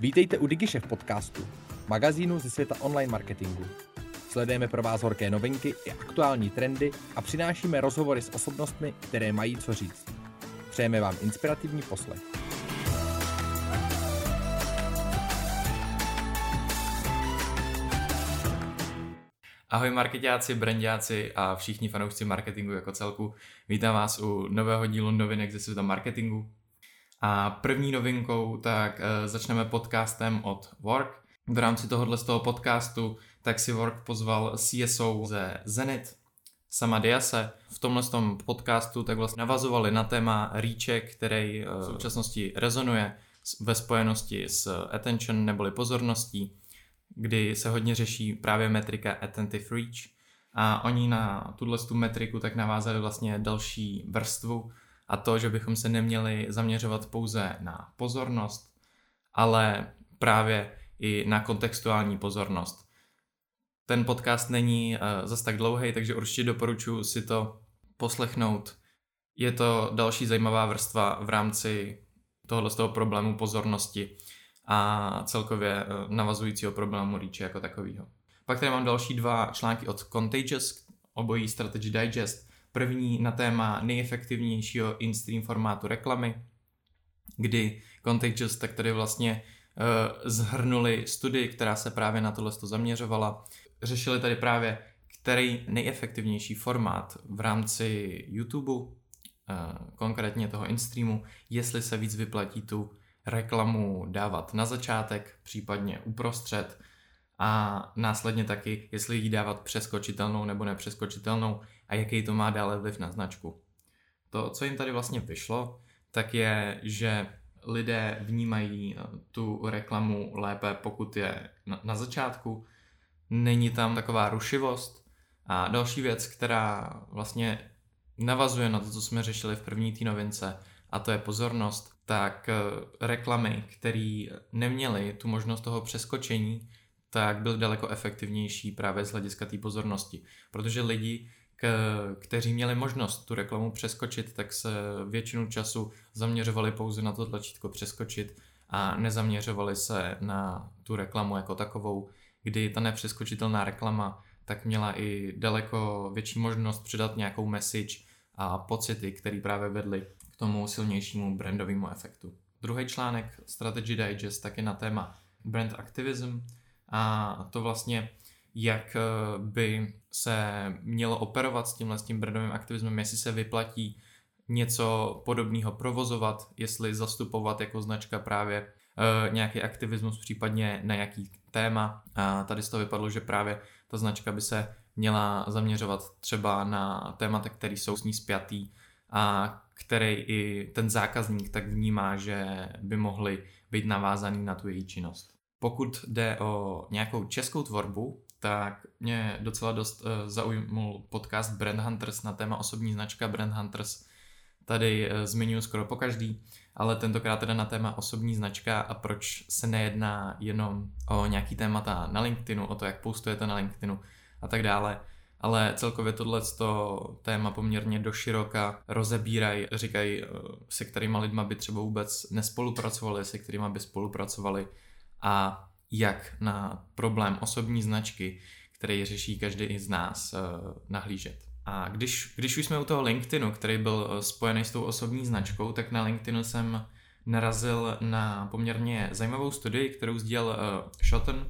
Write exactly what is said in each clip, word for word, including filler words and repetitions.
Vítejte u Digishe v podcastu, magazínu ze světa online marketingu. Sledujeme pro vás horké novinky i aktuální trendy a přinášíme rozhovory s osobnostmi, které mají co říct. Přejeme vám inspirativní poslech. Ahoj marketáci, brandáci a všichni fanoušci marketingu jako celku. Vítám vás u nového dílu novinek ze světa marketingu. A první novinkou tak začneme podcastem od Work. V rámci tohohle z toho podcastu tak si Work pozval C S O ze Zenit, sama Diase. V tomhle tom podcastu tak vlastně navazovali na téma reach, který v současnosti rezonuje ve spojenosti s attention neboli pozorností, kdy se hodně řeší právě metrika attentive reach. A oni na tuhle tu metriku tak navázali vlastně další vrstvu, a to, že bychom se neměli zaměřovat pouze na pozornost, ale právě i na kontextuální pozornost. Ten podcast není zas tak dlouhý, takže určitě doporučuji si to poslechnout. Je to další zajímavá vrstva v rámci tohoto z toho problému pozornosti a celkově navazujícího problému reache jako takového. Pak tady mám další dva články od Contagious, obojí Strategy Digest. První na téma nejefektivnějšího in-stream formátu reklamy, kdy Contagious tak tady vlastně e, zhrnuli studii, která se právě na tohle zaměřovala. Řešili tady právě, který nejefektivnější formát v rámci YouTube, e, konkrétně toho in-streamu, jestli se víc vyplatí tu reklamu dávat na začátek, případně uprostřed a následně taky, jestli ji dávat přeskočitelnou nebo nepřeskočitelnou, a jaký to má dále vliv na značku. To, co jim tady vlastně vyšlo, tak je, že lidé vnímají tu reklamu lépe, pokud je na začátku, není tam taková rušivost. A další věc, která vlastně navazuje na to, co jsme řešili v první té novince, a to je pozornost, tak reklamy, které neměly tu možnost toho přeskočení, tak byly daleko efektivnější právě z hlediska té pozornosti, protože lidi, K, kteří měli možnost tu reklamu přeskočit, tak se většinu času zaměřovali pouze na to tlačítko přeskočit a nezaměřovali se na tu reklamu jako takovou, kdy ta nepřeskočitelná reklama tak měla i daleko větší možnost předat nějakou message a pocity, které právě vedly k tomu silnějšímu brandovému efektu. Druhý článek Strategy Digest taky na téma brand activism, a to vlastně jak by se mělo operovat s tímhle s tím brandovým aktivismem, jestli se vyplatí něco podobného provozovat, jestli zastupovat jako značka právě e, nějaký aktivismus, případně na jaký téma. A tady z toho vypadlo, že právě ta značka by se měla zaměřovat třeba na témata, které jsou s ní spjatý a který i ten zákazník tak vnímá, že by mohli být navázaný na tu její činnost. Pokud jde o nějakou českou tvorbu, tak mě docela dost uh, zaujmul podcast Brand Hunters na téma osobní značka. Brand Hunters tady uh, zmiňuji skoro pokaždý, ale tentokrát teda na téma osobní značka a proč se nejedná jenom o nějaký témata na LinkedInu, o to, jak postujete na LinkedInu a tak dále, ale celkově tohleto téma poměrně doširoka rozebírají, říkají, uh, se kterýma lidma by třeba vůbec nespolupracovali, se kterýma by spolupracovali a jak na problém osobní značky, který řeší každý z nás, nahlížet. A když, když už jsme u toho LinkedInu, který byl spojený s tou osobní značkou, tak na LinkedInu jsem narazil na poměrně zajímavou studii, kterou sdílel Shotten.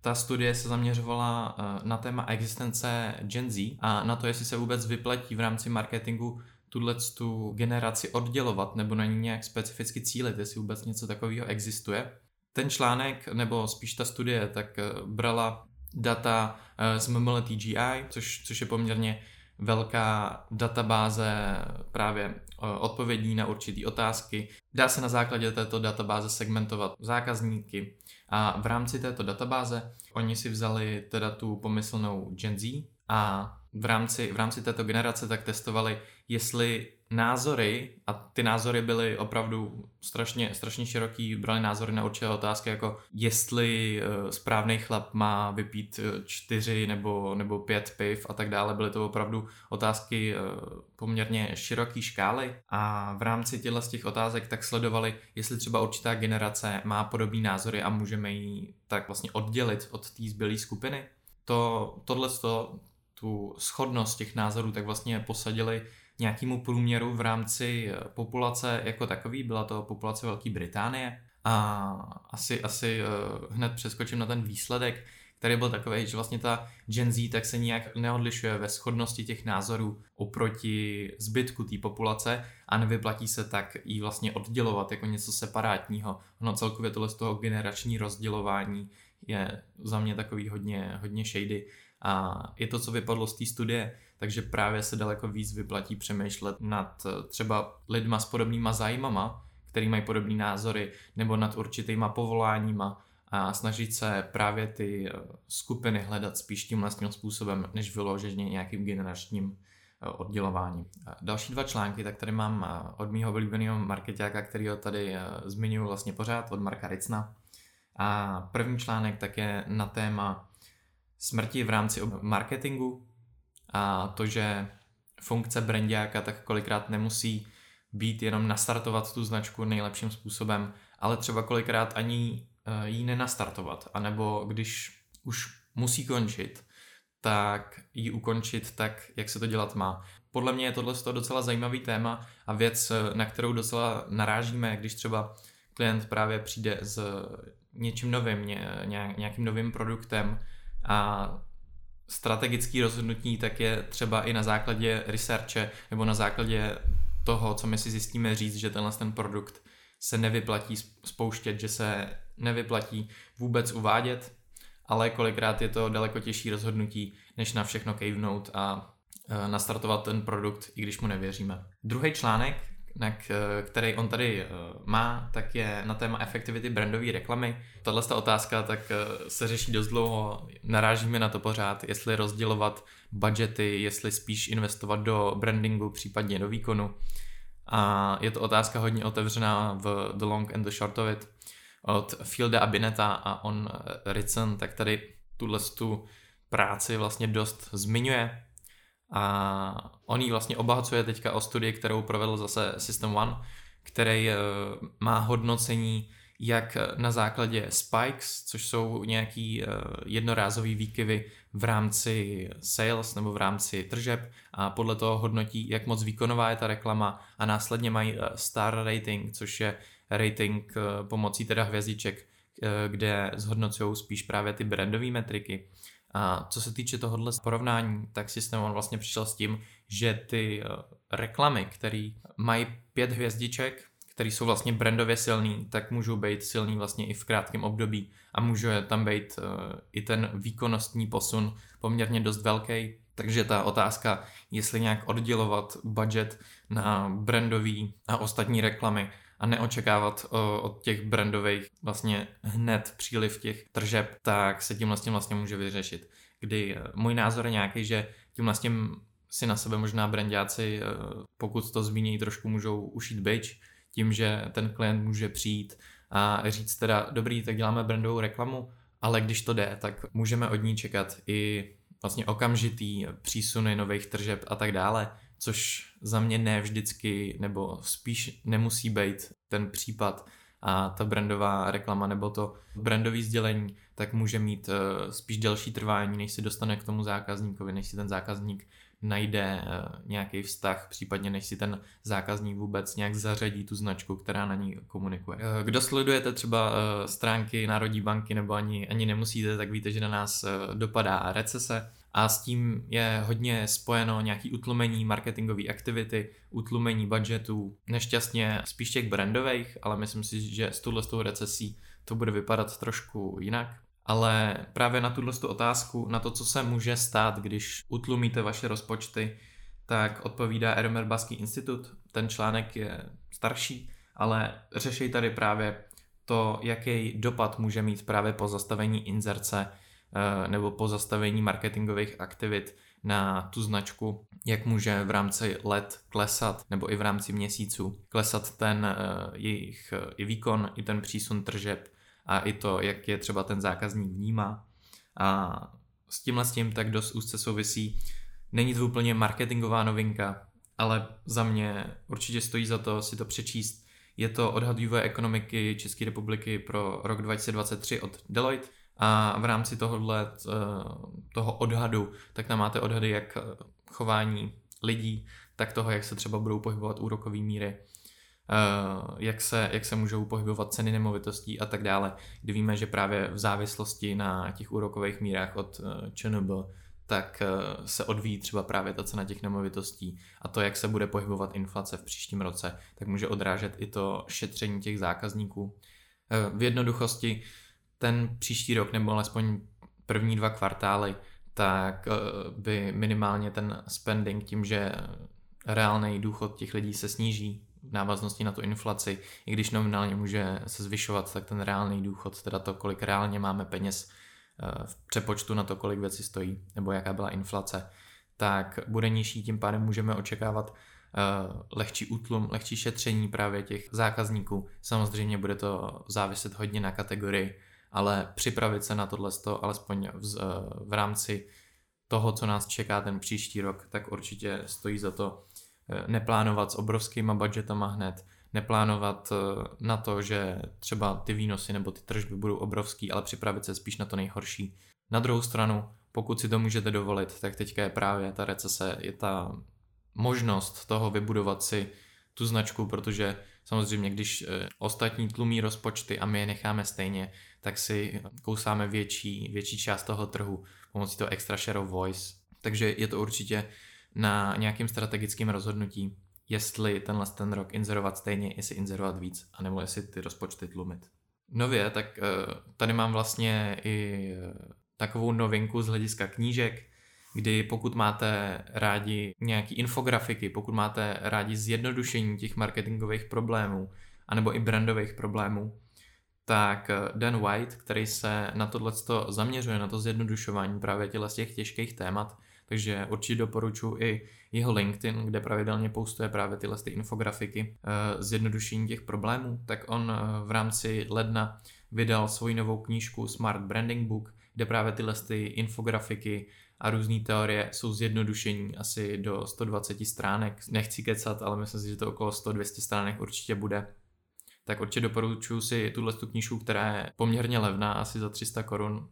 Ta studie se zaměřovala na téma existence Gen Z a na to, jestli se vůbec vyplatí v rámci marketingu tuto generaci oddělovat nebo na ní nějak specificky cílit, jestli vůbec něco takového existuje. Ten článek, nebo spíš ta studie, tak brala data z M M L T G I, což, což je poměrně velká databáze právě odpovědí na určité otázky. Dá se na základě této databáze segmentovat zákazníky a v rámci této databáze oni si vzali teda tu pomyslnou Gen Z a v rámci, v rámci této generace tak testovali, jestli názory, a ty názory byly opravdu strašně, strašně široký, brali názory na určité otázky, jako jestli správný chlap má vypít čtyři nebo, nebo pět piv a tak dále. Byly to opravdu otázky poměrně široký škály a v rámci těchto z těch otázek tak sledovali, jestli třeba určitá generace má podobný názory a můžeme ji tak vlastně oddělit od té zbylé skupiny. To, tohleto, tu shodnost těch názorů tak vlastně posadili nějakému průměru v rámci populace jako takový, byla to populace Velké Británie a asi, asi hned přeskočím na ten výsledek, který byl takový, že vlastně ta Gen Z tak se nijak neodlišuje ve shodnosti těch názorů oproti zbytku té populace a nevyplatí se tak ji vlastně oddělovat jako něco separátního. No celkově tohle z toho generační rozdělování je za mě takový hodně, hodně shady a je to, co vypadlo z té studie, takže právě se daleko víc vyplatí přemýšlet nad třeba lidma s podobnýma zájmama, který mají podobné názory, nebo nad určitýma povoláníma a snažit se právě ty skupiny hledat spíš tím vlastním způsobem, než vyloženě nějakým generačním oddělováním. Další dva články, tak tady mám od mýho oblíbeného markeťáka, kterýho tady zmiňuji vlastně pořád, od Marka Ricna. A první článek tak je na téma smrti v rámci marketingu a to, že funkce brandiáka tak kolikrát nemusí být jenom nastartovat tu značku nejlepším způsobem, ale třeba kolikrát ani ji nenastartovat, anebo když už musí končit, tak ji ukončit tak, jak se to dělat má. Podle mě je tohle docela zajímavý téma a věc, na kterou docela narážíme, když třeba klient právě přijde s něčím novým, nějakým novým produktem a strategické rozhodnutí tak je třeba i na základě researche nebo na základě toho, co my si zjistíme říct, že tenhle ten produkt se nevyplatí spouštět, že se nevyplatí vůbec uvádět, ale kolikrát je to daleko těžší rozhodnutí, než na všechno kejvnout a nastartovat ten produkt, i když mu nevěříme. Druhý článek, který on tady má, tak je na téma efektivity brandové reklamy. Tahle otázka tak se řeší dost dlouho, narážíme na to pořád, jestli rozdělovat budgety, jestli spíš investovat do brandingu, případně do výkonu. A je to otázka hodně otevřená v The Long and the Short of It od Fielda a Bineta a on Ricen tak tady tuhle tu práci vlastně dost zmiňuje. A on ji vlastně obohacuje teďka o studii, kterou provedl zase System One, který má hodnocení jak na základě spikes, což jsou nějaký jednorázový výkyvy v rámci sales nebo v rámci tržeb a podle toho hodnotí, jak moc výkonová je ta reklama a následně mají star rating, což je rating pomocí teda hvězdiček, kde zhodnocují spíš právě ty brandové metriky. A co se týče tohohle porovnání, tak System One vlastně přišel s tím, že ty reklamy, které mají pět hvězdiček, které jsou vlastně brandově silný, tak můžou být silný vlastně i v krátkém období a může tam být i ten výkonnostní posun poměrně dost velký. Takže ta otázka, jestli nějak oddělovat budget na brandový a ostatní reklamy a neočekávat od těch brandových vlastně hned příliv těch tržeb, tak se tím vlastně, vlastně může vyřešit. Kdy můj názor je nějaký, že tím vlastně si na sebe možná brandáci, pokud to zmíní, trošku můžou ušít bič, tím, že ten klient může přijít a říct teda, dobrý, tak děláme brandovou reklamu, ale když to jde, tak můžeme od ní čekat i vlastně okamžitý přísuny nových tržeb a tak dále, což za mě ne vždycky, nebo spíš nemusí být ten případ a ta brandová reklama nebo to brandové sdělení, tak může mít spíš delší trvání, než se dostane k tomu zákazníkovi, než si ten zákazník najde nějaký vztah, případně než si ten zákazník vůbec nějak zařadí tu značku, která na ní komunikuje. Kdo sledujete třeba stránky Národní banky nebo ani, ani nemusíte, tak víte, že na nás dopadá recese a s tím je hodně spojeno nějaké utlumení marketingové aktivity, utlumení budgetů, nešťastně spíš těch brandových, ale myslím si, že s touhletou recesí to bude vypadat trošku jinak. Ale právě na tuto otázku, na to, co se může stát, když utlumíte vaše rozpočty, tak odpovídá Ehrenberg-Bass Institut. Ten článek je starší, ale řeší tady právě to, jaký dopad může mít právě pozastavení inzerce nebo pozastavení marketingových aktivit na tu značku, jak může v rámci let klesat nebo i v rámci měsíců klesat ten jejich i výkon, i ten přísun tržeb a i to, jak je třeba ten zákazník vnímá. A s tímhle s tím tak dost úzce souvisí. Není to úplně marketingová novinka, ale za mě určitě stojí za to si to přečíst. Je to odhad vývoje ekonomiky České republiky pro rok dva tisíce dvacet tři od Deloitte a v rámci tohohle, toho odhadu, tak tam máte odhady jak chování lidí, tak toho, jak se třeba budou pohybovat úrokové míry, jak se, jak se můžou pohybovat ceny nemovitostí a tak dále, kdy víme, že právě v závislosti na těch úrokových mírách od ČNB tak se odvíjí třeba právě ta cena těch nemovitostí a to, jak se bude pohybovat inflace v příštím roce, tak může odrážet i to šetření těch zákazníků. V jednoduchosti ten příští rok nebo alespoň první dva kvartály, tak by minimálně ten spending tím, že reálný důchod těch lidí se sníží v návaznosti na tu inflaci, i když nominálně může se zvyšovat, tak ten reálný důchod, teda to, kolik reálně máme peněz, v přepočtu na to, kolik věci stojí, nebo jaká byla inflace, tak bude nižší, tím pádem můžeme očekávat lehčí útlum, lehčí šetření právě těch zákazníků. Samozřejmě bude to záviset hodně na kategorii, ale připravit se na tohleto, alespoň v, v rámci toho, co nás čeká ten příští rok, tak určitě stojí za to neplánovat s obrovskýma budžetama hned, neplánovat na to, že třeba ty výnosy nebo ty tržby budou obrovský, ale připravit se spíš na to nejhorší. Na druhou stranu, pokud si to můžete dovolit, tak teďka je právě ta recese, je ta možnost toho vybudovat si tu značku, protože samozřejmě, když ostatní tlumí rozpočty a my je necháme stejně, tak si kousáme větší, větší část toho trhu pomocí toho extra share of voice. Takže je to určitě na nějakým strategickým rozhodnutí, jestli tenhle ten rok inzerovat stejně, jestli inzerovat víc, anebo jestli ty rozpočty tlumit. Nově, tak tady mám vlastně i takovou novinku z hlediska knížek, kdy pokud máte rádi nějaký infografiky, pokud máte rádi zjednodušení těch marketingových problémů, anebo i brandových problémů, tak Dan White, který se na tohleto zaměřuje, na to zjednodušování právě těch těžkých témat, takže určitě doporučuji i jeho LinkedIn, kde pravidelně postuje právě tyhle ty infografiky zjednodušení těch problémů, tak on v rámci ledna vydal svoji novou knížku Smart Branding Book, kde právě tyhle ty infografiky a různé teorie jsou zjednodušení asi do sto dvacet stránek. Nechci kecat, ale myslím si, že to okolo sto až dvě stě stránek určitě bude. Tak určitě doporučuji si tuhle tu knížku, která je poměrně levná, asi za tři sta korun.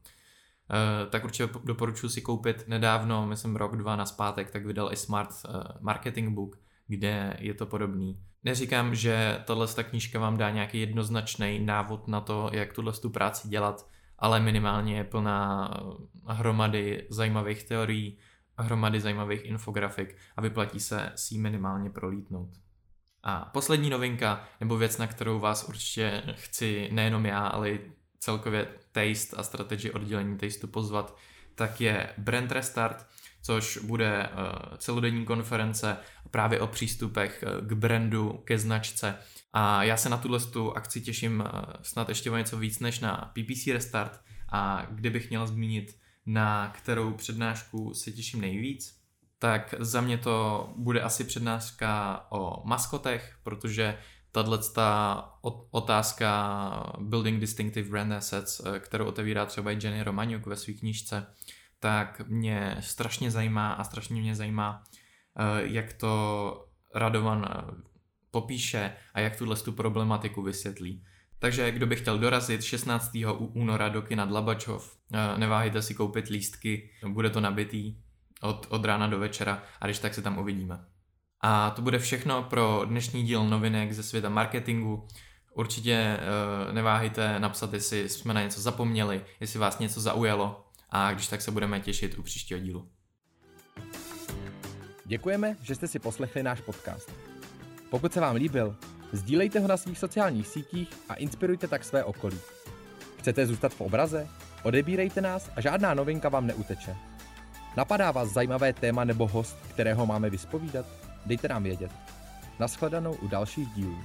Tak určitě doporučuji si koupit. Nedávno, myslím rok, dva nazpátek, tak vydal i Smart Marketing Book, kde je to podobný. Neříkám, že tato knížka vám dá nějaký jednoznačný návod na to, jak tuhle tu práci dělat, ale minimálně je plná hromady zajímavých teorií, hromady zajímavých infografik a vyplatí se si minimálně prolítnout. A poslední novinka, nebo věc, na kterou vás určitě chci nejenom já, ale i celkově Taste a strategy oddělení Tasteu pozvat, tak je Brand Restart, což bude celodenní konference právě o přístupech k brandu, ke značce. A já se na tuto akci těším snad ještě o něco víc než na P P C Restart a kdybych měl zmínit, na kterou přednášku se těším nejvíc, tak za mě to bude asi přednáška o maskotech, protože tato otázka Building Distinctive Brand Assets, kterou otevírá třeba i Jenny Romaniuk ve své knížce, tak mě strašně zajímá a strašně mě zajímá, jak to Radovan popíše a jak tuhle tu problematiku vysvětlí. Takže kdo by chtěl dorazit šestnáctého února do kina Dlabačov, neváhejte si koupit lístky, bude to nabitý od, od rána do večera a když tak se tam uvidíme. A to bude všechno pro dnešní díl novinek ze světa marketingu. Určitě neváhejte napsat, jestli jsme na něco zapomněli, jestli vás něco zaujalo a když tak se budeme těšit u příštího dílu. Děkujeme, že jste si poslechli náš podcast. Pokud se vám líbil, sdílejte ho na svých sociálních sítích a inspirujte tak své okolí. Chcete zůstat v obraze? Odebírejte nás a žádná novinka vám neuteče. Napadá vás zajímavé téma nebo host, kterého máme vyspovídat? Dejte nám vědět. Naschledanou u dalších dílů.